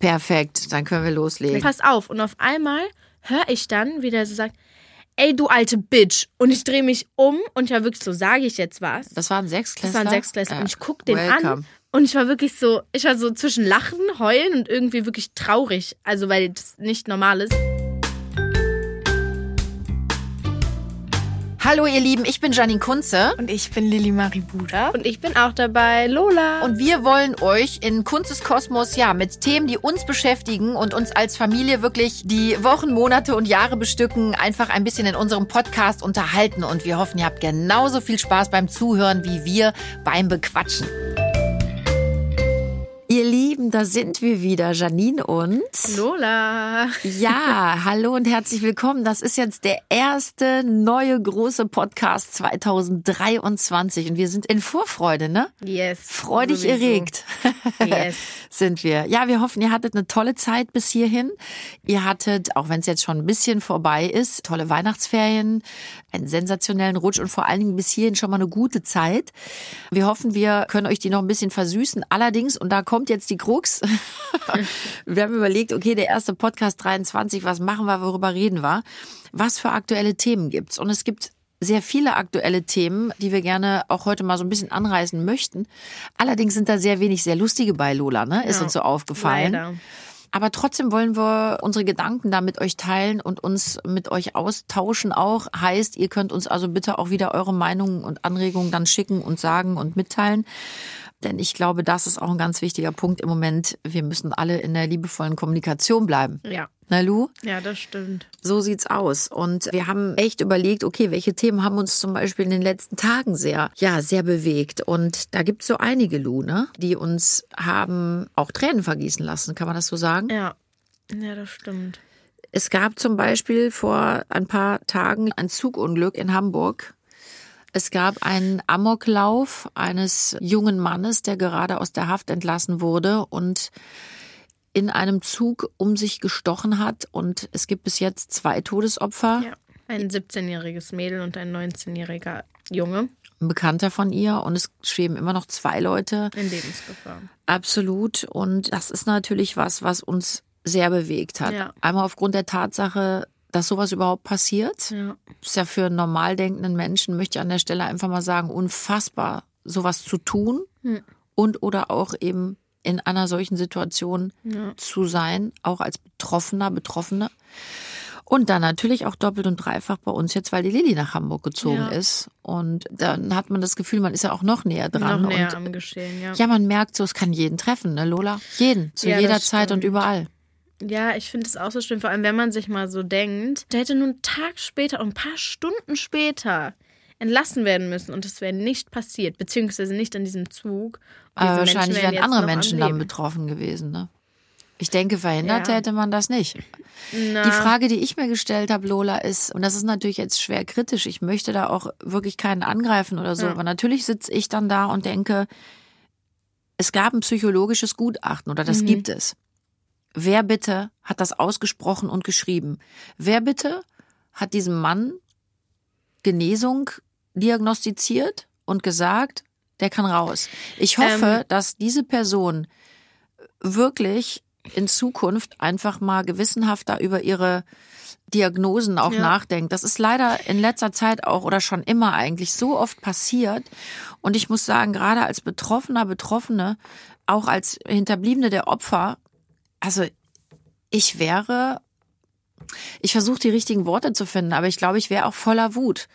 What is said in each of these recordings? Perfekt, dann können wir loslegen. Pass auf, und auf einmal höre ich dann, wie der so sagt, ey, du alte Bitch. Und ich drehe mich um und ich war wirklich so, sage ich jetzt was? Das waren Sechsklässler? Das waren Sechsklässler. Und ich gucke den an und ich war wirklich so, ich war so zwischen Lachen, Heulen und irgendwie wirklich traurig. Also, weil das nicht normal ist. Hallo ihr Lieben, ich bin Janine Kunze. Und ich bin Lili-Marie Buda. Und ich bin auch dabei, Lola. Und wir wollen euch in Kunzes Kosmos, ja, mit Themen, die uns beschäftigen und uns als Familie wirklich die Wochen, Monate und Jahre bestücken, einfach ein bisschen in unserem Podcast unterhalten. Und wir hoffen, ihr habt genauso viel Spaß beim Zuhören, wie wir beim Bequatschen. Ihr Lieben, da sind wir wieder, Janine und Lola. Ja, hallo und herzlich willkommen. Das ist jetzt der erste neue große Podcast 2023 und wir sind in Vorfreude, ne? Yes. Freudig sowieso. Erregt yes. sind wir. Ja, wir hoffen, ihr hattet eine tolle Zeit bis hierhin. Ihr hattet, auch wenn es jetzt schon ein bisschen vorbei ist, tolle Weihnachtsferien, einen sensationellen Rutsch und vor allen Dingen bis hierhin schon mal eine gute Zeit. Wir hoffen, wir können euch die noch ein bisschen versüßen. Allerdings, und da kommt jetzt die Krux. Wir haben überlegt, okay, der erste Podcast 23, was machen wir, worüber reden wir? Was für aktuelle Themen gibt's? Und es gibt sehr viele aktuelle Themen, die wir gerne auch heute mal so ein bisschen anreißen möchten. Allerdings sind da sehr wenig sehr lustige bei, Lola, ne? Ist uns so aufgefallen. Leider. Aber trotzdem wollen wir unsere Gedanken da mit euch teilen und uns mit euch austauschen auch. Heißt, ihr könnt uns also bitte auch wieder eure Meinungen und Anregungen dann schicken und sagen und mitteilen. Denn ich glaube, das ist auch ein ganz wichtiger Punkt im Moment. Wir müssen alle in der liebevollen Kommunikation bleiben. Ja. Na, Lu? Ja, das stimmt. So sieht's aus. Und wir haben echt überlegt, okay, welche Themen haben uns zum Beispiel in den letzten Tagen sehr bewegt. Und da gibt's so einige, Lu, ne? Die uns haben auch Tränen vergießen lassen. Kann man das so sagen? Ja. Ja, das stimmt. Es gab zum Beispiel vor ein paar Tagen ein Zugunglück in Hamburg. Es gab einen Amoklauf eines jungen Mannes, der gerade aus der Haft entlassen wurde und in einem Zug um sich gestochen hat. Und es gibt bis jetzt 2 Todesopfer. Ja, ein 17-jähriges Mädel und ein 19-jähriger Junge. Ein Bekannter von ihr. Und es schweben immer noch 2 Leute. In Lebensgefahr. Absolut. Und das ist natürlich was uns sehr bewegt hat. Ja. Einmal aufgrund der Tatsache, dass sowas überhaupt passiert, ja. Ist ja für einen normal denkenden Menschen, möchte ich an der Stelle einfach mal sagen, unfassbar, sowas zu tun und oder auch eben in einer solchen Situation zu sein, auch als Betroffener, Betroffene. Und dann natürlich auch doppelt und dreifach bei uns jetzt, weil die Lilly nach Hamburg gezogen ist. Und dann hat man das Gefühl, man ist ja auch noch näher dran. Noch näher am Geschehen, ja. Ja, man merkt so, es kann jeden treffen, ne Lola? Jeden, zu jeder Zeit und überall. Ja, ich finde es auch so schlimm, vor allem wenn man sich mal so denkt, der hätte nur einen Tag später und ein paar Stunden später entlassen werden müssen und das wäre nicht passiert, beziehungsweise nicht in diesem Zug. Aber wahrscheinlich wären andere Menschen dann betroffen gewesen, ne? Ich denke, verhindert hätte man das nicht. Na. Die Frage, die ich mir gestellt habe, Lola, ist, und das ist natürlich jetzt schwer kritisch, ich möchte da auch wirklich keinen angreifen oder so, aber natürlich sitze ich dann da und denke, es gab ein psychologisches Gutachten oder das gibt es. Wer bitte hat das ausgesprochen und geschrieben? Wer bitte hat diesem Mann Genesung diagnostiziert und gesagt, der kann raus? Ich hoffe, dass diese Person wirklich in Zukunft einfach mal gewissenhafter über ihre Diagnosen auch nachdenkt. Das ist leider in letzter Zeit auch oder schon immer eigentlich so oft passiert. Und ich muss sagen, gerade als Betroffener, Betroffene, auch als Hinterbliebene der Opfer, also ich versuche die richtigen Worte zu finden, aber ich glaube, ich wäre auch voller Wut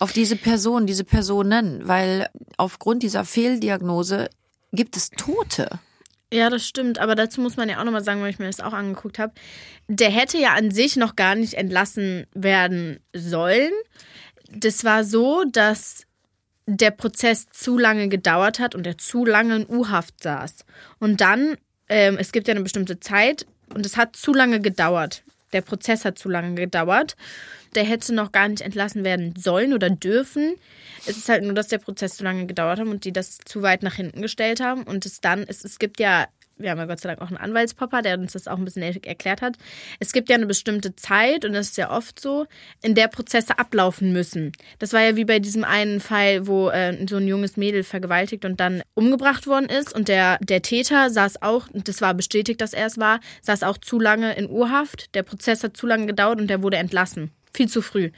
auf diese Person, diese Personen, weil aufgrund dieser Fehldiagnose gibt es Tote. Ja, das stimmt, aber dazu muss man ja auch nochmal sagen, weil ich mir das auch angeguckt habe, der hätte ja an sich noch gar nicht entlassen werden sollen. Das war so, dass der Prozess zu lange gedauert hat und er zu lange in U-Haft saß. Und dann es gibt ja eine bestimmte Zeit und es hat zu lange gedauert. Der Prozess hat zu lange gedauert. Der hätte noch gar nicht entlassen werden sollen oder dürfen. Es ist halt nur, dass der Prozess zu lange gedauert hat und die das zu weit nach hinten gestellt haben. Und es gibt ja wir haben ja Gott sei Dank auch einen Anwaltspapa, der uns das auch ein bisschen erklärt hat. Es gibt ja eine bestimmte Zeit, und das ist ja oft so, in der Prozesse ablaufen müssen. Das war ja wie bei diesem einen Fall, wo so ein junges Mädel vergewaltigt und dann umgebracht worden ist. Und der Täter saß auch, das war bestätigt, dass er es war, saß auch zu lange in Urhaft. Der Prozess hat zu lange gedauert und der wurde entlassen. Viel zu früh.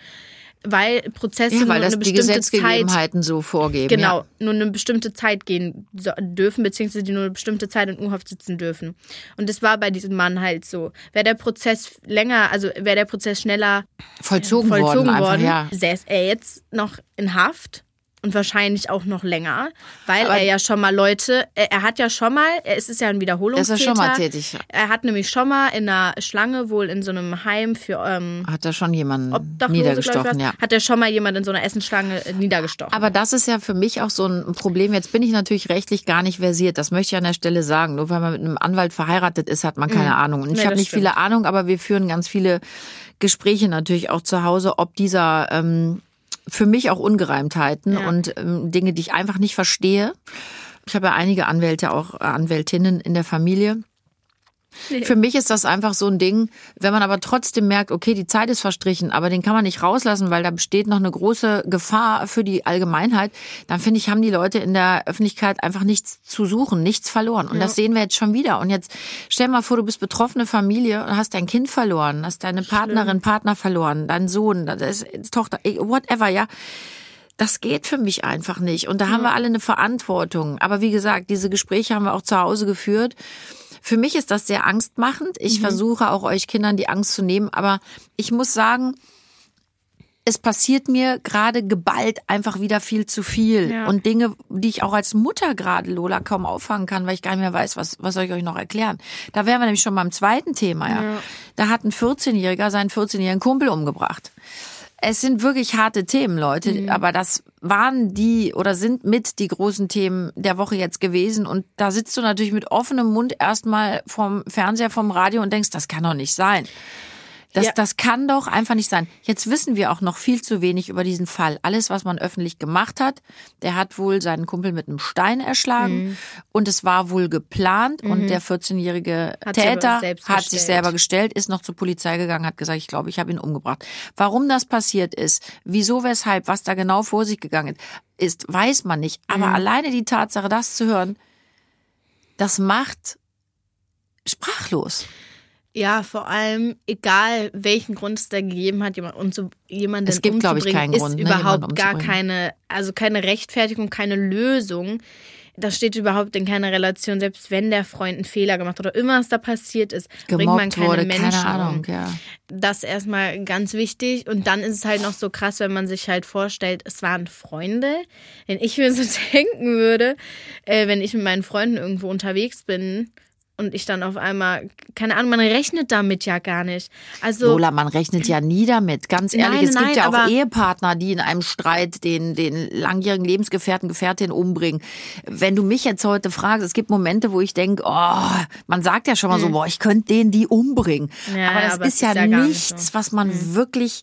Weil Prozesse ja, weil nur eine bestimmte Zeit... die Gesetzgegebenheiten so vorgeben. Genau, ja. Nur eine bestimmte Zeit gehen dürfen, beziehungsweise die nur eine bestimmte Zeit in Urhaft sitzen dürfen. Und das war bei diesem Mann halt so. Wäre der Prozess schneller vollzogen worden einfach, ja, säß er jetzt noch in Haft und wahrscheinlich auch noch länger, weil es ist ja ein Wiederholungstäter. Das ist schon mal tätig. Er hat nämlich schon mal in einer Schlange, wohl in so einem Heim für hat er schon jemanden niedergestochen, ja. Hat er schon mal jemanden in so einer Essensschlange niedergestochen. Aber das ist ja für mich auch so ein Problem. Jetzt bin ich natürlich rechtlich gar nicht versiert. Das möchte ich an der Stelle sagen. Nur weil man mit einem Anwalt verheiratet ist, hat man keine Ahnung. Und ich habe nicht viele Ahnung, aber wir führen ganz viele Gespräche natürlich auch zu Hause, ob dieser... für mich auch Ungereimtheiten und Dinge, die ich einfach nicht verstehe. Ich habe ja einige Anwälte, auch Anwältinnen in der Familie. Nee. Für mich ist das einfach so ein Ding, wenn man aber trotzdem merkt, okay, die Zeit ist verstrichen, aber den kann man nicht rauslassen, weil da besteht noch eine große Gefahr für die Allgemeinheit, dann finde ich, haben die Leute in der Öffentlichkeit einfach nichts zu suchen, nichts verloren. Und das sehen wir jetzt schon wieder. Und jetzt stell mal vor, du bist betroffene Familie und hast dein Kind verloren, hast deine Partnerin, Partner verloren, deinen Sohn, Tochter, whatever, ja. Das geht für mich einfach nicht. Und da haben wir alle eine Verantwortung. Aber wie gesagt, diese Gespräche haben wir auch zu Hause geführt. Für mich ist das sehr angstmachend. Ich versuche auch euch Kindern die Angst zu nehmen. Aber ich muss sagen, es passiert mir gerade geballt einfach wieder viel zu viel. Ja. Und Dinge, die ich auch als Mutter gerade, Lola, kaum auffangen kann, weil ich gar nicht mehr weiß, was soll ich euch noch erklären. Da wären wir nämlich schon beim zweiten Thema. Ja. Ja. Da hat ein 14-Jähriger seinen 14-jährigen Kumpel umgebracht. Es sind wirklich harte Themen, Leute, aber das waren die oder sind mit die großen Themen der Woche jetzt gewesen. Und da sitzt du natürlich mit offenem Mund erstmal vom Fernseher, vom Radio und denkst, das kann doch nicht sein. Das kann doch einfach nicht sein. Jetzt wissen wir auch noch viel zu wenig über diesen Fall. Alles, was man öffentlich gemacht hat, der hat wohl seinen Kumpel mit einem Stein erschlagen und es war wohl geplant und der 14-jährige Täter hat sich selber gestellt, ist noch zur Polizei gegangen, hat gesagt, ich glaube, ich habe ihn umgebracht. Warum das passiert ist, wieso, weshalb, was da genau vor sich gegangen ist, weiß man nicht. Aber alleine die Tatsache, das zu hören, das macht sprachlos. Ja, vor allem, egal welchen Grund es da gegeben hat, jemanden umzubringen, es gibt, glaube ich, keinen Grund, ne, überhaupt gar keine, also keine Rechtfertigung, keine Lösung. Das steht überhaupt in keiner Relation, selbst wenn der Freund einen Fehler gemacht hat oder immer was da passiert ist, bringt man keine Menschen um. Ja. Das ist erstmal ganz wichtig. Und dann ist es halt noch so krass, wenn man sich halt vorstellt, es waren Freunde. Wenn ich mir so denken würde, wenn ich mit meinen Freunden irgendwo unterwegs bin, und ich dann auf einmal, keine Ahnung, man rechnet damit ja gar nicht. Also Lola, man rechnet ja nie damit, ganz ehrlich. Nein, es gibt ja auch Ehepartner, die in einem Streit den langjährigen Gefährtin umbringen. Wenn du mich jetzt heute fragst, es gibt Momente, wo ich denke, man sagt ja schon mal so, ich könnte die umbringen. Ja, aber das ist ja nichts, so, was man wirklich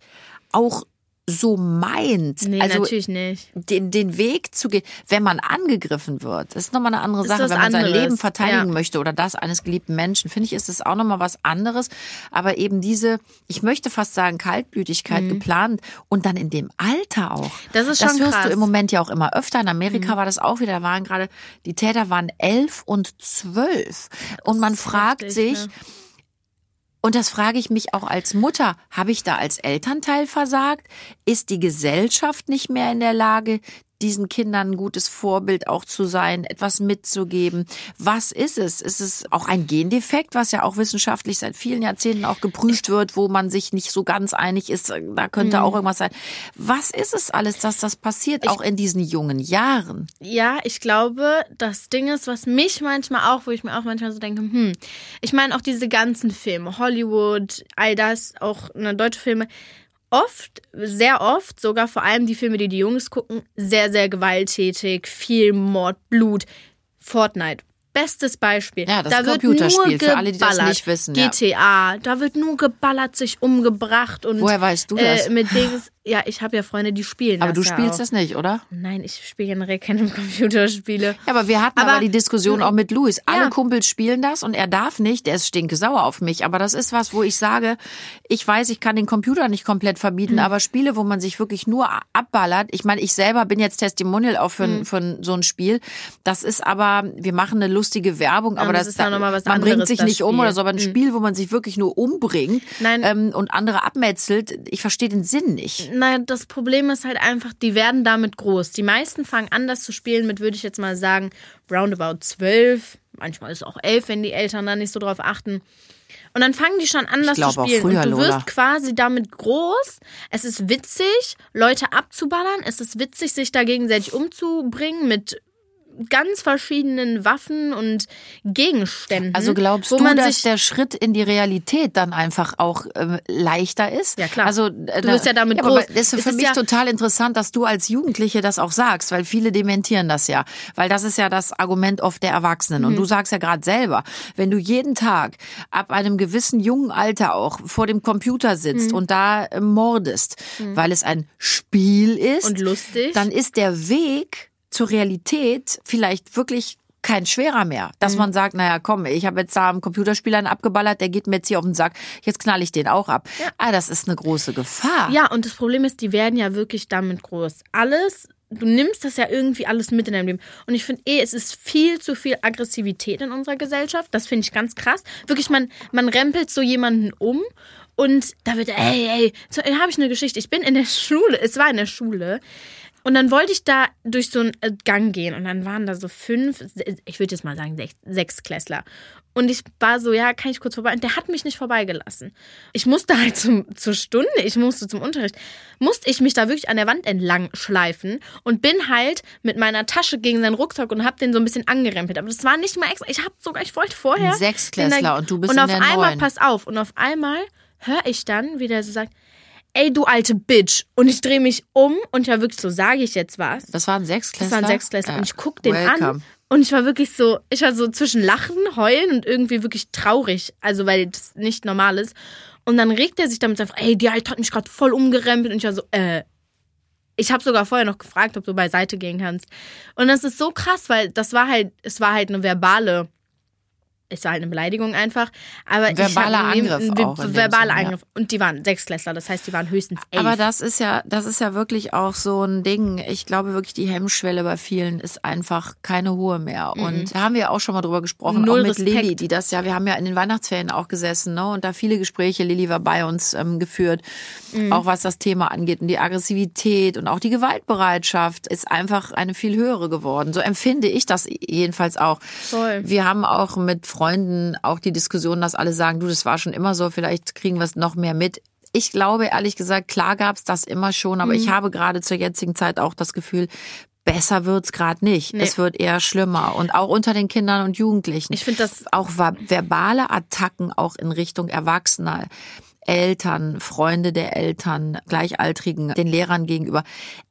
auch so meint. Nee, also natürlich nicht. Den Weg zu gehen, wenn man angegriffen wird, das ist nochmal eine andere Sache. Wenn man sein Leben verteidigen möchte oder das eines geliebten Menschen, finde ich, ist es auch nochmal was anderes. Aber eben diese, ich möchte fast sagen, Kaltblütigkeit geplant und dann in dem Alter auch. Das ist schon krass. Das hörst du im Moment ja auch immer öfter. In Amerika war das auch wieder, die Täter waren 11 und 12. Und man fragt sich, ne? Und das frage ich mich auch als Mutter. Habe ich da als Elternteil versagt? Ist die Gesellschaft nicht mehr in der Lage, diesen Kindern ein gutes Vorbild auch zu sein, etwas mitzugeben? Was ist es? Ist es auch ein Gendefekt, was ja auch wissenschaftlich seit vielen Jahrzehnten auch geprüft wird, wo man sich nicht so ganz einig ist? Da könnte auch irgendwas sein. Was ist es alles, dass das passiert, auch in diesen jungen Jahren? Ja, ich glaube, das Ding ist, was mich manchmal auch, wo ich mir auch manchmal so denke, ich meine auch diese ganzen Filme, Hollywood, all das, auch deutsche Filme, oft, sehr oft, sogar vor allem die Filme, die die Jungs gucken, sehr, sehr gewalttätig, viel Mord, Blut. Fortnite, bestes Beispiel. Ja, das da wird Computerspiel, nur geballert, für alle, die das nicht wissen. GTA, da wird nur geballert, sich umgebracht. Und, woher weißt du das? Mit Ja, ich habe ja Freunde, die spielen. Aber das du spielst auch. Das nicht, oder? Nein, ich spiele generell keine Computerspiele. Ja, aber wir hatten aber die Diskussion auch mit Luis. Alle Kumpels spielen das und er darf nicht. Der ist stinkesauer auf mich. Aber das ist was, wo ich sage, ich weiß, ich kann den Computer nicht komplett verbieten, aber Spiele, wo man sich wirklich nur abballert. Ich meine, ich selber bin jetzt Testimonial auch für so ein Spiel. Das ist aber, wir machen eine lustige Werbung, aber das ist da, noch mal was man anderes, bringt sich nicht um oder so. Aber ein Spiel, wo man sich wirklich nur umbringt und andere abmetzelt, ich verstehe den Sinn nicht. Naja, das Problem ist halt einfach, die werden damit groß. Die meisten fangen an, das zu spielen mit, würde ich jetzt mal sagen, roundabout 12. Manchmal ist es auch 11, wenn die Eltern da nicht so drauf achten. Und dann fangen die schon an, das zu spielen. Früher, und du wirst quasi damit groß. Es ist witzig, Leute abzuballern. Es ist witzig, sich da gegenseitig umzubringen mit ganz verschiedenen Waffen und Gegenständen. Also glaubst du, dass der Schritt in die Realität dann einfach auch leichter ist? Ja, klar. Also, du wirst ja damit groß. Das ist für mich total interessant, dass du als Jugendliche das auch sagst, weil viele dementieren das ja. Weil das ist ja das Argument oft der Erwachsenen. Mhm. Und du sagst ja gerade selber, wenn du jeden Tag ab einem gewissen jungen Alter auch vor dem Computer sitzt und da mordest, weil es ein Spiel ist. Und lustig. Dann ist der Weg zur Realität vielleicht wirklich kein schwerer mehr. Dass man sagt, naja, komm, ich habe jetzt da am Computerspieler einen abgeballert, der geht mir jetzt hier auf den Sack, jetzt knall ich den auch ab. Ja. Ah, das ist eine große Gefahr. Ja, und das Problem ist, die werden ja wirklich damit groß. Alles, du nimmst das ja irgendwie alles mit in deinem Leben. Und ich finde es ist viel zu viel Aggressivität in unserer Gesellschaft. Das finde ich ganz krass. Wirklich, man rempelt so jemanden um. Und da wird, so, da habe ich eine Geschichte. Ich bin in der Schule, es war in der Schule. Und dann wollte ich da durch so einen Gang gehen und dann waren da so 5, ich würde jetzt mal sagen 6 Klässler. Und ich war so, ja, kann ich kurz vorbei? Und der hat mich nicht vorbeigelassen. Ich musste halt zur Stunde, ich musste zum Unterricht, musste ich mich da wirklich an der Wand entlang schleifen und bin halt mit meiner Tasche gegen seinen Rucksack und hab den so ein bisschen angerempelt. Aber das war nicht mal extra, ich wollte vorher. 6 Klässler und du bist in der 9. Und auf einmal, pass auf, und auf einmal höre ich dann, wie der so sagt, ey, du alte Bitch. Und ich drehe mich um und ja wirklich so, sage ich jetzt was. Das waren 6 Klässler? Das waren 6 Klässler. Ja. Und ich gucke den an und ich war wirklich so, zwischen Lachen, Heulen und irgendwie wirklich traurig. Also, weil das nicht normal ist. Und dann regt er sich damit einfach, ey, die Alte hat mich gerade voll umgerempelt. Und ich war so, ich habe sogar vorher noch gefragt, ob du beiseite gehen kannst. Und das ist so krass, weil es war halt eine verbale, es war halt eine Beleidigung einfach. Aber verbaler Angriff. Und die waren 6 Klässler, das heißt, die waren höchstens 11. Aber das ist ja wirklich auch so ein Ding. Ich glaube wirklich, die Hemmschwelle bei vielen ist einfach keine hohe mehr. Und da haben wir auch schon mal drüber gesprochen, null auch mit Respekt. Lilly, die das ja, wir haben ja in den Weihnachtsferien auch gesessen, ne? Und da viele Gespräche, Lilly war bei uns geführt, auch was das Thema angeht. Und die Aggressivität und auch die Gewaltbereitschaft ist einfach eine viel höhere geworden. So empfinde ich das jedenfalls auch. Voll. Wir haben auch mit Freunden auch die Diskussion, dass alle sagen, du, das war schon immer so, vielleicht kriegen wir es noch mehr mit. Ich glaube, ehrlich gesagt, klar gab es das immer schon, aber ich habe gerade zur jetzigen Zeit auch das Gefühl, besser wird's gerade nicht. Nee. Es wird eher schlimmer. Und auch unter den Kindern und Jugendlichen. Ich finde das auch verbale Attacken auch in Richtung Erwachsener, Eltern, Freunde der Eltern, Gleichaltrigen, den Lehrern gegenüber.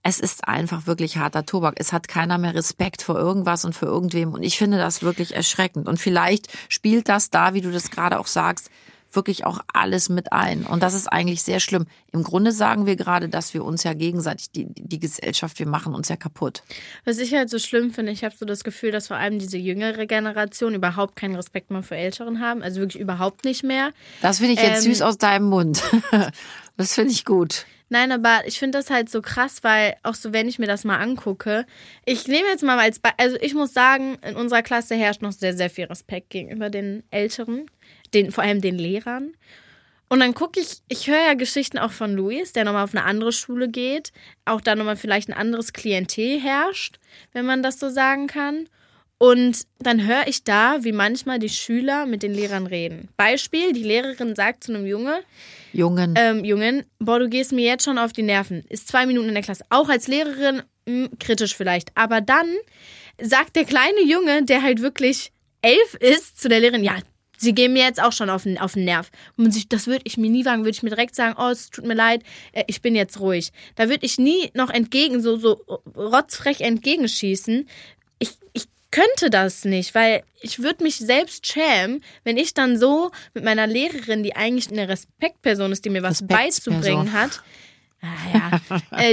Es ist einfach wirklich harter Tobak. Es hat keiner mehr Respekt vor irgendwas und vor irgendwem. Und ich finde das wirklich erschreckend. Und vielleicht spielt das da, wie du das gerade auch sagst, wirklich auch alles mit ein. Und das ist eigentlich sehr schlimm. Im Grunde sagen wir gerade, dass wir uns ja gegenseitig, die Gesellschaft, wir machen uns ja kaputt. Was ich halt so schlimm finde, ich habe so das Gefühl, dass vor allem diese jüngere Generation überhaupt keinen Respekt mehr vor Älteren haben. Also wirklich überhaupt nicht mehr. Das finde ich jetzt süß aus deinem Mund. Das finde ich gut. Nein, aber ich finde das halt so krass, weil auch so, wenn ich mir das mal angucke, ich nehme jetzt mal als Beispiel, also ich muss sagen, in unserer Klasse herrscht noch sehr, sehr viel Respekt gegenüber den Älteren, vor allem den Lehrern. Und dann gucke ich höre ja Geschichten auch von Luis, der nochmal auf eine andere Schule geht, auch da nochmal vielleicht ein anderes Klientel herrscht, wenn man das so sagen kann. Und dann höre ich da, wie manchmal die Schüler mit den Lehrern reden. Beispiel, die Lehrerin sagt zu einem Jungen, boah, du gehst mir jetzt schon auf die Nerven. Ist 2 Minuten in der Klasse. Auch als Lehrerin, kritisch vielleicht. Aber dann sagt der kleine Junge, der halt wirklich 11 ist, zu der Lehrerin, ja, sie gehen mir jetzt auch schon auf den Nerv. Und das würde ich mir nie wagen, würde ich mir direkt sagen, oh, es tut mir leid, ich bin jetzt ruhig. Da würde ich nie noch so rotzfrech entgegenschießen. Ich könnte das nicht, weil ich würde mich selbst schämen, wenn ich dann so mit meiner Lehrerin, die eigentlich eine Respektperson ist, die mir was beizubringen hat,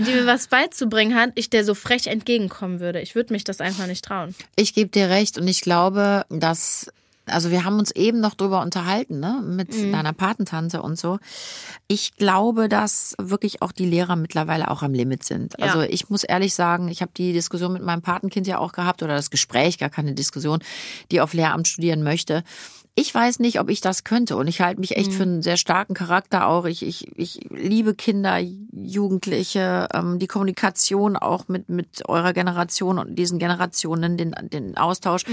die mir was beizubringen hat, ich der so frech entgegenkommen würde. Ich würde mich das einfach nicht trauen. Ich gebe dir recht und ich glaube, dass... Also wir haben uns eben noch drüber unterhalten, ne, mit deiner Patentante und so. Ich glaube, dass wirklich auch die Lehrer mittlerweile auch am Limit sind. Ja. Also ich muss ehrlich sagen, ich habe die Diskussion mit meinem Patenkind ja auch gehabt oder das Gespräch, gar keine Diskussion, die auf Lehramt studieren möchte. Ich weiß nicht, ob ich das könnte und ich halte mich echt für einen sehr starken Charakter auch. Ich liebe Kinder, Jugendliche, die Kommunikation auch mit eurer Generation und diesen Generationen, den Austausch.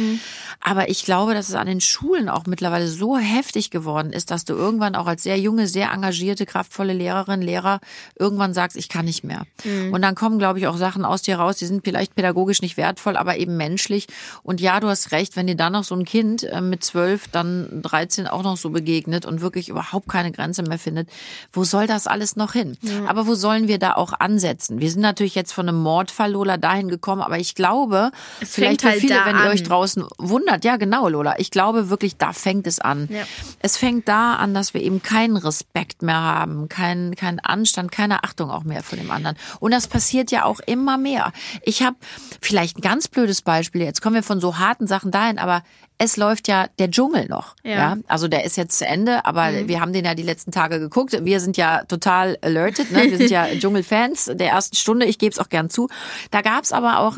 Aber ich glaube, dass es an den Schulen auch mittlerweile so heftig geworden ist, dass du irgendwann auch als sehr junge, sehr engagierte, kraftvolle Lehrerin, Lehrer irgendwann sagst, ich kann nicht mehr. Und dann kommen, glaube ich, auch Sachen aus dir raus, die sind vielleicht pädagogisch nicht wertvoll, aber eben menschlich. Und ja, du hast recht, wenn dir dann noch so ein Kind mit 12 dann 13 auch noch so begegnet und wirklich überhaupt keine Grenze mehr findet. Wo soll das alles noch hin? Ja. Aber wo sollen wir da auch ansetzen? Wir sind natürlich jetzt von einem Mordfall, Lola, dahin gekommen, aber ich glaube, es vielleicht für halt viele, wenn ihr euch draußen wundert, ja genau, Lola, ich glaube wirklich, da fängt es an. Ja. Es fängt da an, dass wir eben keinen Respekt mehr haben, keinen Anstand, keine Achtung auch mehr von dem anderen. Und das passiert ja auch immer mehr. Ich habe vielleicht ein ganz blödes Beispiel, jetzt kommen wir von so harten Sachen dahin, aber es läuft ja der Dschungel noch. Ja. Ja? Also der ist jetzt zu Ende, aber wir haben den ja die letzten Tage geguckt. Wir sind ja total alerted, ne? Wir sind ja Dschungelfans der ersten Stunde, ich gebe es auch gern zu. Da gab es aber auch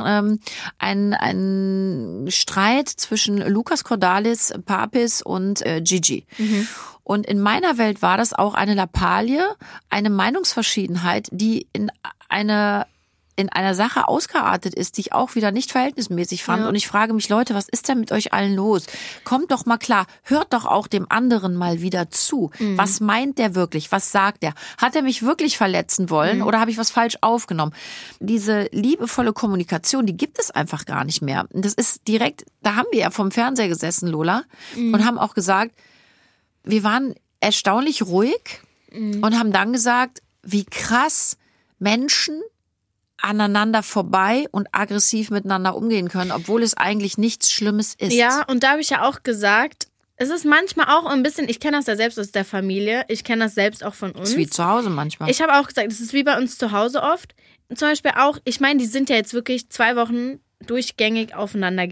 einen Streit zwischen Lukas Cordalis, Papis und Gigi. Und in meiner Welt war das auch eine Lappalie, eine Meinungsverschiedenheit, die in einer Sache ausgeartet ist, die ich auch wieder nicht verhältnismäßig fand. Ja. Und ich frage mich, Leute, was ist denn mit euch allen los? Kommt doch mal klar, hört doch auch dem anderen mal wieder zu. Was meint der wirklich? Was sagt er? Hat er mich wirklich verletzen wollen oder habe ich was falsch aufgenommen? Diese liebevolle Kommunikation, die gibt es einfach gar nicht mehr. Das ist direkt, da haben wir ja vom Fernseher gesessen, Lola, und haben auch gesagt, wir waren erstaunlich ruhig und haben dann gesagt, wie krass Menschen aneinander vorbei und aggressiv miteinander umgehen können, obwohl es eigentlich nichts Schlimmes ist. Ja, und da habe ich ja auch gesagt, es ist manchmal auch ein bisschen, ich kenne das ja selbst aus der Familie, ich kenne das selbst auch von uns. Das ist wie zu Hause manchmal. Ich habe auch gesagt, es ist wie bei uns zu Hause oft. Zum Beispiel auch, ich meine, die sind ja jetzt wirklich 2 Wochen durchgängig aufeinander,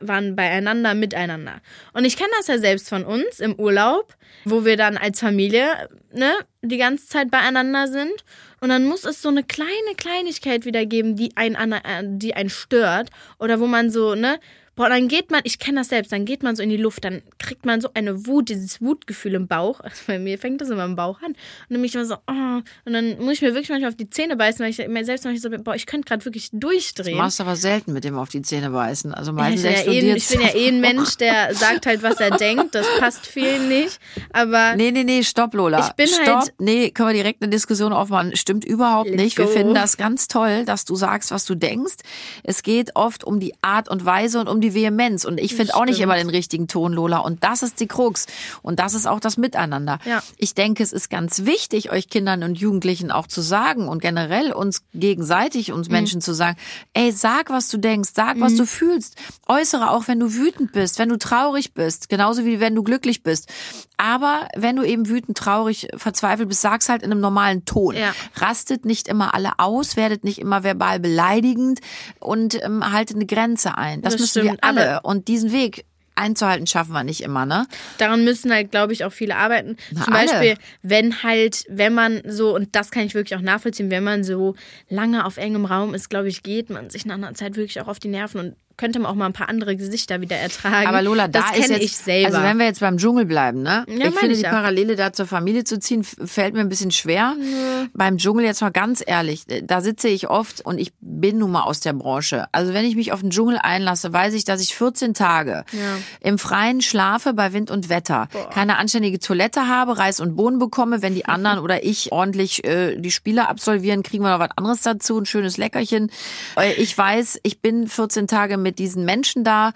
waren beieinander, miteinander. Und ich kenne das ja selbst von uns im Urlaub, wo wir dann als Familie, ne, die ganze Zeit beieinander sind. Und dann muss es so eine kleine Kleinigkeit wieder geben, die einen stört. Oder wo man so, ne, boah, dann geht man, ich kenne das selbst, dann geht man so in die Luft, dann kriegt man so eine Wut, dieses Wutgefühl im Bauch. Also bei mir fängt das immer im Bauch an. Und dann bin ich immer so, oh. Und dann muss ich mir wirklich manchmal auf die Zähne beißen, weil ich mir selbst manchmal so, boah, ich könnte gerade wirklich durchdrehen. Das machst du aber selten mit dem auf die Zähne beißen. Also meistens ich bin ja eh ein Mensch, der sagt halt, was er denkt. Das passt vielen nicht. Aber nee, stopp, Lola. Ich bin stopp. Halt können wir direkt eine Diskussion aufmachen. Stimmt überhaupt nicht. Wir finden das ganz toll, dass du sagst, was du denkst. Es geht oft um die Art und Weise und um die Vehemenz. Und ich finde auch nicht immer den richtigen Ton, Lola. Und das ist die Krux. Und das ist auch das Miteinander. Ja. Ich denke, es ist ganz wichtig, euch Kindern und Jugendlichen auch zu sagen und generell uns gegenseitig, uns Menschen zu sagen, ey, sag, was du denkst, sag, was du fühlst. Äußere auch, wenn du wütend bist, wenn du traurig bist, genauso wie wenn du glücklich bist. Aber wenn du eben wütend, traurig, verzweifelt bist, sag's halt in einem normalen Ton. Ja. Rastet nicht immer alle aus, werdet nicht immer verbal beleidigend und haltet eine Grenze ein. Das müssen wir alle. Und diesen Weg einzuhalten schaffen wir nicht immer, ne? Daran müssen halt, glaube ich, auch viele arbeiten. Zum Beispiel, wenn man so, und das kann ich wirklich auch nachvollziehen, wenn man so lange auf engem Raum ist, glaube ich, geht man sich nach einer Zeit wirklich auch auf die Nerven und könnte man auch mal ein paar andere Gesichter wieder ertragen. Aber Lola, das kenne ich selber. Also wenn wir jetzt beim Dschungel bleiben, ne? Ja, ich finde, die Parallele da zur Familie zu ziehen, fällt mir ein bisschen schwer. Ja. Beim Dschungel jetzt mal ganz ehrlich, da sitze ich oft und ich bin nun mal aus der Branche. Also wenn ich mich auf den Dschungel einlasse, weiß ich, dass ich 14 Tage im Freien schlafe bei Wind und Wetter, keine anständige Toilette habe, Reis und Bohnen bekomme. Wenn die anderen oder ich ordentlich die Spiele absolvieren, kriegen wir noch was anderes dazu, ein schönes Leckerchen. Ich weiß, ich bin 14 Tage mit diesen Menschen da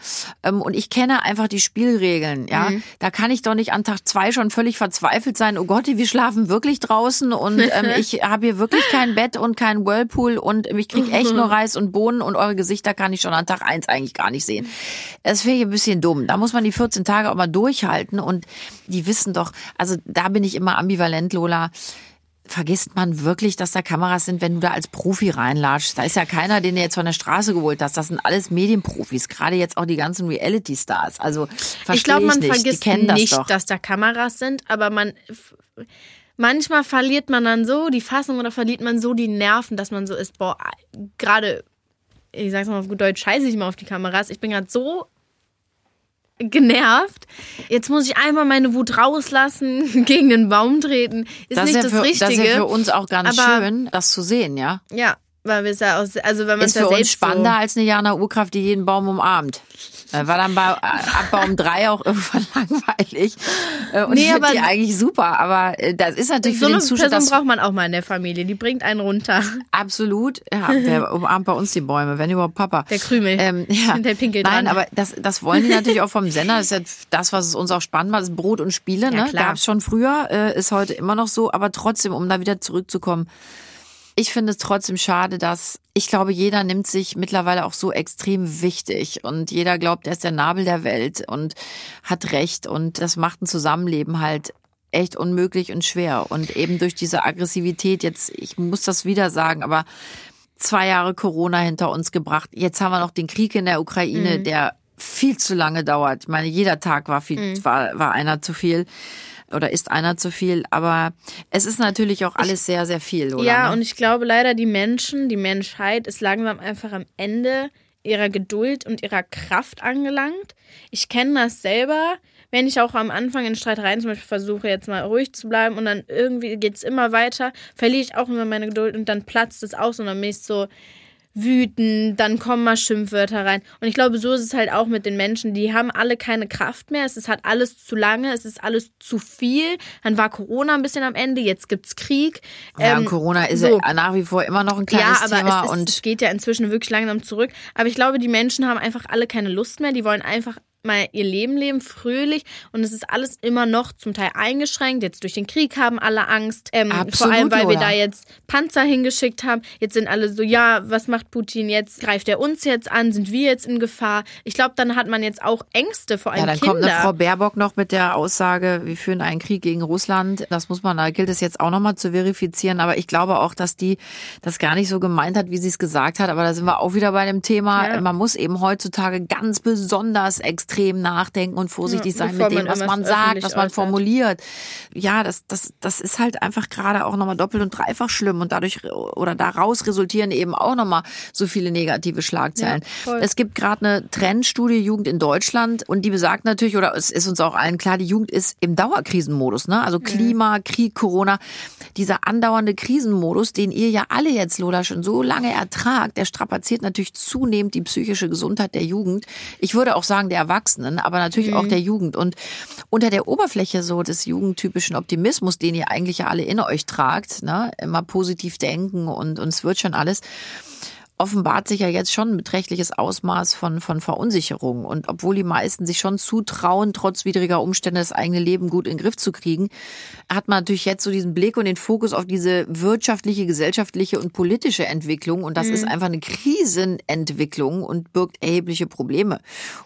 und ich kenne einfach die Spielregeln, ja. Da kann ich doch nicht an Tag 2 schon völlig verzweifelt sein, oh Gott, wir schlafen wirklich draußen und ich habe hier wirklich kein Bett und kein Whirlpool und ich kriege echt nur Reis und Bohnen und eure Gesichter kann ich schon an Tag 1 eigentlich gar nicht sehen. Das finde ich ein bisschen dumm. Da muss man die 14 Tage auch mal durchhalten und die wissen doch, also da bin ich immer ambivalent, Lola. vergisst man wirklich, dass da Kameras sind, wenn du da als Profi reinlatschst. Da ist ja keiner, den du jetzt von der Straße geholt hast. Das sind alles Medienprofis, gerade jetzt auch die ganzen Reality-Stars. Also ich glaube, man vergisst nicht, dass da Kameras sind, aber manchmal verliert man dann so die Fassung oder verliert man so die Nerven, dass man so ist, boah, gerade, ich sag's mal auf gut Deutsch, scheiße ich mal auf die Kameras. Ich bin gerade so genervt. Jetzt muss ich einmal meine Wut rauslassen, gegen den Baum treten. Ist das nicht das Richtige. Das ist ja für uns auch ganz schön, das zu sehen, ja? Ja, weil wir es ja auch, also wenn man es ja selbst so... Ist für uns spannender als eine Jana Urkraft, die jeden Baum umarmt. War dann ab Baum 3 auch irgendwann langweilig. Und nee, ich finde die eigentlich super, aber das ist natürlich so für den Zustand... So eine Person braucht man auch mal in der Familie, die bringt einen runter. Absolut. Ja, der umarmt bei uns die Bäume, wenn überhaupt Papa. Der Krümel, ja. Der pinkelt dran. Nein, aber das wollen die natürlich auch vom Sender. Das ist ja das, was es uns auch spannend macht, das ist Brot und Spiele. Ja, ne? Gab es schon früher, ist heute immer noch so, aber trotzdem, um da wieder zurückzukommen... Ich finde es trotzdem schade, dass, ich glaube, jeder nimmt sich mittlerweile auch so extrem wichtig und jeder glaubt, er ist der Nabel der Welt und hat Recht und das macht ein Zusammenleben halt echt unmöglich und schwer und eben durch diese Aggressivität jetzt, ich muss das wieder sagen, aber 2 Jahre Corona hinter uns gebracht, jetzt haben wir noch den Krieg in der Ukraine, der viel zu lange dauert. Ich meine, jeder Tag war einer zu viel. Oder ist einer zu viel, aber es ist natürlich auch alles sehr, sehr viel, oder? Ja, ne? Und ich glaube leider, die Menschheit ist langsam einfach am Ende ihrer Geduld und ihrer Kraft angelangt. Ich kenne das selber, wenn ich auch am Anfang in Streitereien zum Beispiel versuche, jetzt mal ruhig zu bleiben und dann irgendwie geht es immer weiter, verliere ich auch immer meine Geduld und dann platzt es aus und dann bin ich so wütend, dann kommen mal Schimpfwörter rein. Und ich glaube, so ist es halt auch mit den Menschen. Die haben alle keine Kraft mehr. Es ist halt alles zu lange, es ist alles zu viel. Dann war Corona ein bisschen am Ende, jetzt gibt's Krieg. Ja, und Corona ist so ja nach wie vor immer noch ein kleines Thema. Ja, aber es geht ja inzwischen wirklich langsam zurück. Aber ich glaube, die Menschen haben einfach alle keine Lust mehr. Die wollen einfach mal ihr Leben leben, fröhlich, und es ist alles immer noch zum Teil eingeschränkt. Jetzt durch den Krieg haben alle Angst, Absolut, vor allem, weil Lola. Wir da jetzt Panzer hingeschickt haben. Jetzt sind alle so, ja, was macht Putin jetzt? Greift er uns jetzt an? Sind wir jetzt in Gefahr? Ich glaube, dann hat man jetzt auch Ängste, vor allem Kinder. Ja, dann kommt eine Frau Baerbock noch mit der Aussage, wir führen einen Krieg gegen Russland. Das muss man, da gilt es jetzt auch nochmal zu verifizieren, aber ich glaube auch, dass die das gar nicht so gemeint hat, wie sie es gesagt hat, aber da sind wir auch wieder bei dem Thema, ja. Man muss eben heutzutage ganz besonders extrem nachdenken und vorsichtig sein mit dem, was man sagt, was man formuliert. Ja, das ist halt einfach gerade auch nochmal doppelt und dreifach schlimm und dadurch oder daraus resultieren eben auch nochmal so viele negative Schlagzeilen. Ja, es gibt gerade eine Trendstudie Jugend in Deutschland und die besagt natürlich, oder es ist uns auch allen klar, die Jugend ist im Dauerkrisenmodus, ne? Also Klima, Krieg, Corona, dieser andauernde Krisenmodus, den ihr ja alle jetzt, Lola, schon so lange ertragt, der strapaziert natürlich zunehmend die psychische Gesundheit der Jugend. Ich würde auch sagen, der Erwachsenen, aber natürlich auch der Jugend. Und unter der Oberfläche so des jugendtypischen Optimismus, den ihr eigentlich ja alle in euch tragt, ne? Immer positiv denken und es wird schon alles, offenbart sich ja jetzt schon ein beträchtliches Ausmaß von Verunsicherung. Und obwohl die meisten sich schon zutrauen, trotz widriger Umstände das eigene Leben gut in den Griff zu kriegen, hat man natürlich jetzt so diesen Blick und den Fokus auf diese wirtschaftliche, gesellschaftliche und politische Entwicklung. Und das ist einfach eine Krisenentwicklung und birgt erhebliche Probleme.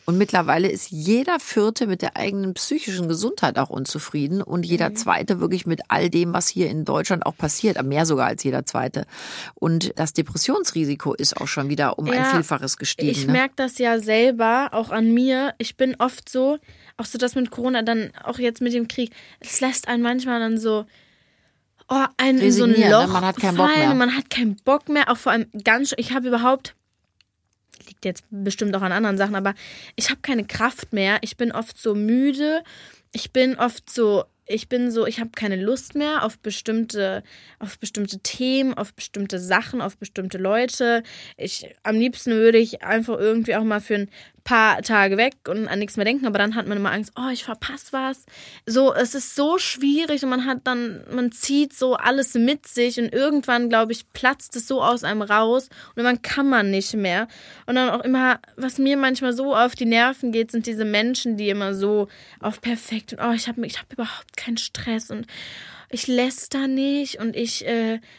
Und mittlerweile ist jeder Vierte mit der eigenen psychischen Gesundheit auch unzufrieden und jeder Zweite wirklich mit all dem, was hier in Deutschland auch passiert, mehr sogar als jeder Zweite. Und das Depressionsrisiko ist auch schon wieder um ein Vielfaches gestiegen. Ich merke das ja selber, auch an mir. Ich bin oft so, auch so das mit Corona, dann auch jetzt mit dem Krieg, es lässt einen manchmal dann so, in so ein Loch man hat keinen Bock mehr. Man hat keinen Bock mehr, auch vor allem ich habe überhaupt, liegt jetzt bestimmt auch an anderen Sachen, aber ich habe keine Kraft mehr. Ich bin oft so müde, ich habe keine Lust mehr auf bestimmte Themen, auf bestimmte Sachen, auf bestimmte Leute. Am liebsten würde ich einfach irgendwie auch mal für ein paar Tage weg und an nichts mehr denken, aber dann hat man immer Angst, ich verpasse was. So, es ist so schwierig und man zieht so alles mit sich und irgendwann, glaube ich, platzt es so aus einem raus und man kann man nicht mehr. Und dann auch immer, was mir manchmal so auf die Nerven geht, sind diese Menschen, die immer so auf perfekt und ich habe überhaupt keinen Stress und ich läster nicht und ich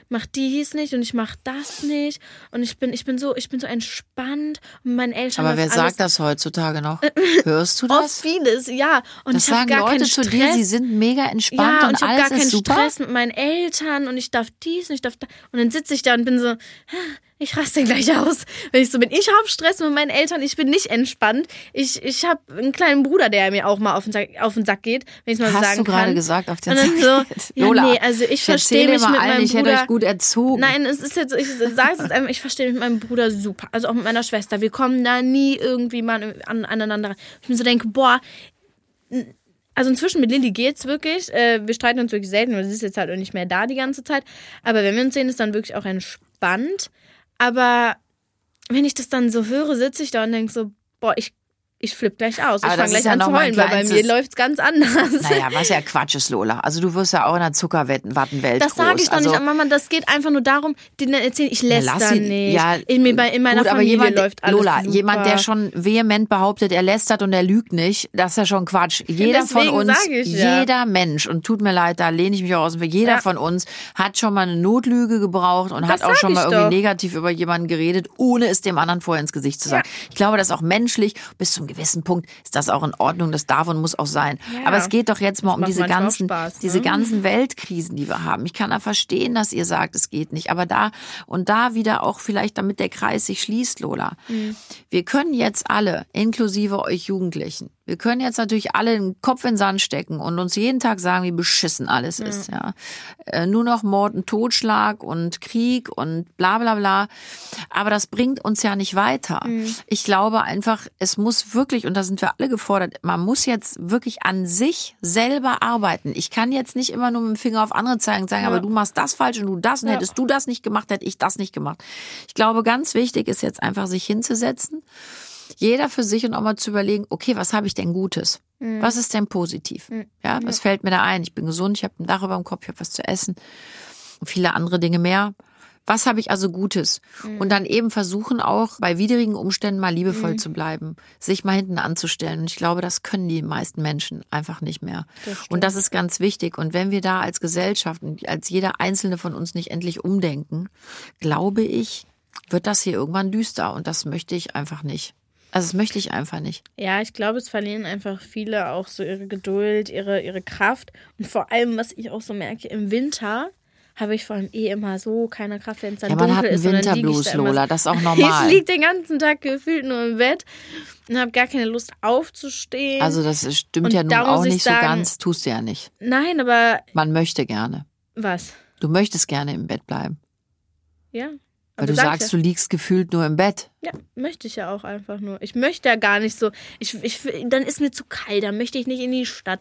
mach dies nicht und ich mach das nicht und ich bin so entspannt und meine Eltern. Aber wer sagt das heutzutage noch? Hörst du das? Oh, vieles, ja. Und das ich sagen gar Leute zu dir, sie sind mega entspannt, ja, und ich alles hab gar keinen Stress mit meinen Eltern und ich darf dies und ich darf das. Und dann sitze ich da und bin so, ich raste gleich aus, wenn ich so bin. Ich habe Stress mit meinen Eltern, ich bin nicht entspannt. Ich habe einen kleinen Bruder, der mir auch mal auf den Sack geht, wenn ich mal so sagen kann. Hast du gerade gesagt, auf den Sack? So, ja, Lola, nee, also ich verstehe mich mit meinem Bruder. Ich hätte euch gut erzogen. Nein, es ist jetzt, ich sage es jetzt einfach, ich verstehe mich mit meinem Bruder super. Also auch mit meiner Schwester. Wir kommen da nie irgendwie mal aneinander ran. Ich mir so denke, boah, also inzwischen mit Lilly geht's wirklich. Wir streiten uns wirklich selten, weil sie ist jetzt halt auch nicht mehr da die ganze Zeit. Aber wenn wir uns sehen, ist dann wirklich auch entspannt. Aber wenn ich das dann so höre, sitze ich da und denke so, boah, ich flippe gleich aus. Aber ich fange gleich an zu heulen, weil bei mir läuft es ganz anders. Naja, was ja Quatsch ist, Lola. Also du wirst ja auch in der Zuckerwattenwelt groß. Das sage ich doch nicht, Mama. Das geht einfach nur darum, denen erzählen, ich lästere nicht. Ja, in meiner gut, Familie aber jemand, läuft alles Lola, super. Jemand, der schon vehement behauptet, er lästert und er lügt nicht, das ist ja schon Quatsch. Jeder deswegen von uns, ich, ja. Jeder Mensch, und tut mir leid, da lehne ich mich auch aus, jeder von uns hat schon mal eine Notlüge gebraucht und das hat auch schon mal irgendwie negativ über jemanden geredet, ohne es dem anderen vorher ins Gesicht zu sagen. Ja. Ich glaube, das ist auch menschlich, bis zum gewissen Punkt ist das auch in Ordnung, das darf und muss auch sein. Ja. Aber es geht doch jetzt mal um diese ganzen Weltkrisen, die wir haben. Ich kann da verstehen, dass ihr sagt, es geht nicht. Aber da wieder auch vielleicht, damit der Kreis sich schließt, Lola. Mhm. Wir können jetzt alle, inklusive euch Jugendlichen, wir können jetzt natürlich alle den Kopf in den Sand stecken und uns jeden Tag sagen, wie beschissen alles ist. Ja. Nur noch Mord und Totschlag und Krieg und bla bla bla. Aber das bringt uns ja nicht weiter. Mhm. Ich glaube einfach, es muss wirklich, und da sind wir alle gefordert, man muss jetzt wirklich an sich selber arbeiten. Ich kann jetzt nicht immer nur mit dem Finger auf andere zeigen und sagen, aber du machst das falsch und du das, und hättest du das nicht gemacht, hätte ich das nicht gemacht. Ich glaube, ganz wichtig ist jetzt einfach, sich hinzusetzen, jeder für sich, und auch mal zu überlegen, okay, was habe ich denn Gutes? Mhm. Was ist denn positiv? Mhm. Ja, was fällt mir da ein? Ich bin gesund, ich habe ein Dach über dem Kopf, ich habe was zu essen und viele andere Dinge mehr. Was habe ich also Gutes? Mhm. Und dann eben versuchen auch, bei widrigen Umständen mal liebevoll zu bleiben, sich mal hinten anzustellen. Und ich glaube, das können die meisten Menschen einfach nicht mehr. Und das ist ganz wichtig. Und wenn wir da als Gesellschaft und als jeder Einzelne von uns nicht endlich umdenken, glaube ich, wird das hier irgendwann düster. Und das möchte ich einfach nicht. Also das möchte ich einfach nicht. Ja, ich glaube, es verlieren einfach viele auch so ihre Geduld, ihre Kraft. Und vor allem, was ich auch so merke, im Winter habe ich vor allem immer so keine Kraft, wenn es dann dunkel ist. Ja, man hat einen Winterblues, Lola, das ist auch normal. Ich liege den ganzen Tag gefühlt nur im Bett und habe gar keine Lust aufzustehen. Also das stimmt und ja nun auch nicht sagen, so ganz, tust du ja nicht. Nein, aber... Man möchte gerne. Was? Du möchtest gerne im Bett bleiben. Ja. Weil du sagst, du liegst gefühlt nur im Bett. Ja, möchte ich ja auch einfach nur. Ich möchte ja gar nicht so. Dann ist mir zu kalt, dann möchte ich nicht in die Stadt.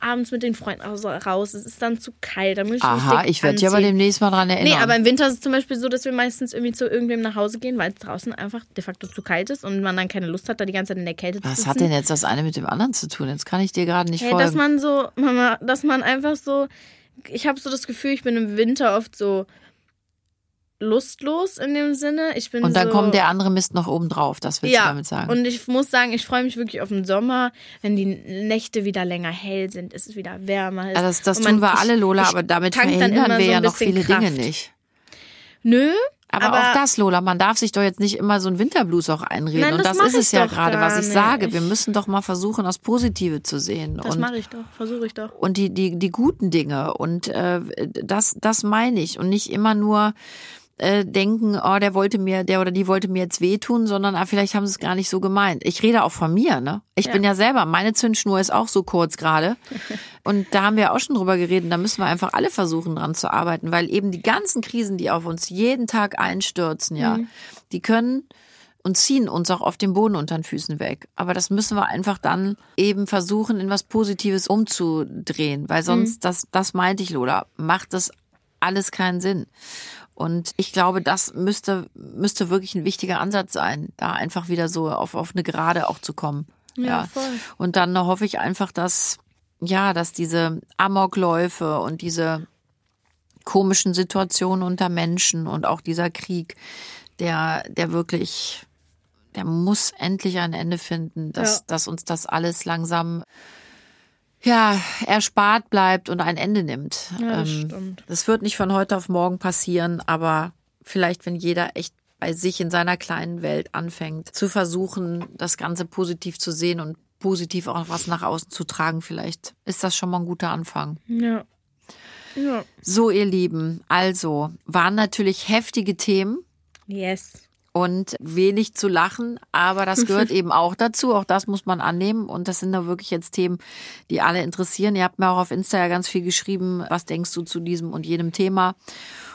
Abends mit den Freunden raus, es ist dann zu kalt. Dann möchte ich nicht anziehen. Ich werde dich aber demnächst mal dran erinnern. Nee, aber im Winter ist es zum Beispiel so, dass wir meistens irgendwie zu irgendwem nach Hause gehen, weil es draußen einfach de facto zu kalt ist und man dann keine Lust hat, da die ganze Zeit in der Kälte zu sitzen. Was hat denn jetzt das eine mit dem anderen zu tun? Jetzt kann ich dir gerade nicht folgen. Dass man einfach so, ich habe so das Gefühl, ich bin im Winter oft so lustlos in dem Sinne. Ich bin und dann so, kommt der andere Mist noch oben drauf, das willst du damit sagen. Und ich muss sagen, ich freue mich wirklich auf den Sommer, wenn die Nächte wieder länger hell sind, es ist wieder wärmer. Also das tun wir alle, Lola, aber damit verhindern wir ja noch viele Dinge nicht. Nö. Aber auch das, Lola, man darf sich doch jetzt nicht immer so ein Winterblues auch einreden. Nein, das ist es ja gerade, was ich sage. Wir müssen doch mal versuchen, das Positive zu sehen. Das mache ich doch, versuche ich doch. Und die guten Dinge. Und das meine ich. Und nicht immer nur denken, oh, der oder die wollte mir jetzt wehtun, sondern vielleicht haben sie es gar nicht so gemeint. Ich rede auch von mir, ne? Ich bin ja selber, meine Zündschnur ist auch so kurz gerade. Und da haben wir auch schon drüber geredet, da müssen wir einfach alle versuchen, dran zu arbeiten, weil eben die ganzen Krisen, die auf uns jeden Tag einstürzen, die können und ziehen uns auch auf den Boden unter den Füßen weg. Aber das müssen wir einfach dann eben versuchen, in was Positives umzudrehen, weil sonst, das meinte ich, Lola, macht das alles keinen Sinn. Und ich glaube, das müsste wirklich ein wichtiger Ansatz sein, da einfach wieder so auf eine Gerade auch zu kommen. Ja, voll. Und dann hoffe ich einfach, dass diese Amokläufe und diese komischen Situationen unter Menschen und auch dieser Krieg, der muss endlich ein Ende finden, dass uns das alles langsam ja, erspart bleibt und ein Ende nimmt. Ja, stimmt. Das wird nicht von heute auf morgen passieren, aber vielleicht, wenn jeder echt bei sich in seiner kleinen Welt anfängt, zu versuchen, das Ganze positiv zu sehen und positiv auch was nach außen zu tragen, vielleicht ist das schon mal ein guter Anfang. Ja. Ja. So, ihr Lieben, also waren natürlich heftige Themen. Yes. Und wenig zu lachen, aber das gehört eben auch dazu. Auch das muss man annehmen. Und das sind da wirklich jetzt Themen, die alle interessieren. Ihr habt mir auch auf Insta ja ganz viel geschrieben, was denkst du zu diesem und jenem Thema.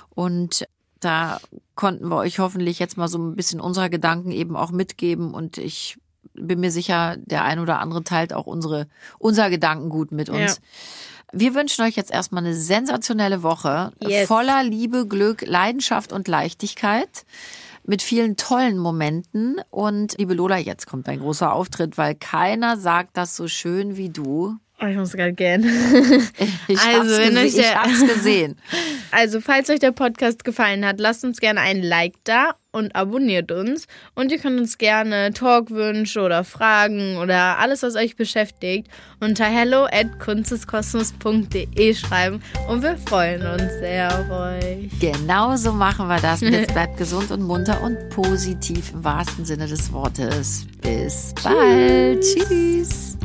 Und da konnten wir euch hoffentlich jetzt mal so ein bisschen unserer Gedanken eben auch mitgeben. Und ich bin mir sicher, der ein oder andere teilt auch unser Gedankengut mit uns. Ja. Wir wünschen euch jetzt erstmal eine sensationelle Woche, yes, voller Liebe, Glück, Leidenschaft und Leichtigkeit, mit vielen tollen Momenten. Und liebe Lola, jetzt kommt ein großer Auftritt, weil keiner sagt das so schön wie du. Oh, ich muss gerade gähnen. Ich hab's gesehen. Also, falls euch der Podcast gefallen hat, lasst uns gerne ein Like da und abonniert uns. Und ihr könnt uns gerne Talkwünsche oder Fragen oder alles, was euch beschäftigt, unter hello@kunzeskosmos.de schreiben. Und wir freuen uns sehr auf euch. Genau so machen wir das. Und jetzt bleibt gesund und munter und positiv im wahrsten Sinne des Wortes. Bis bald. Tschüss.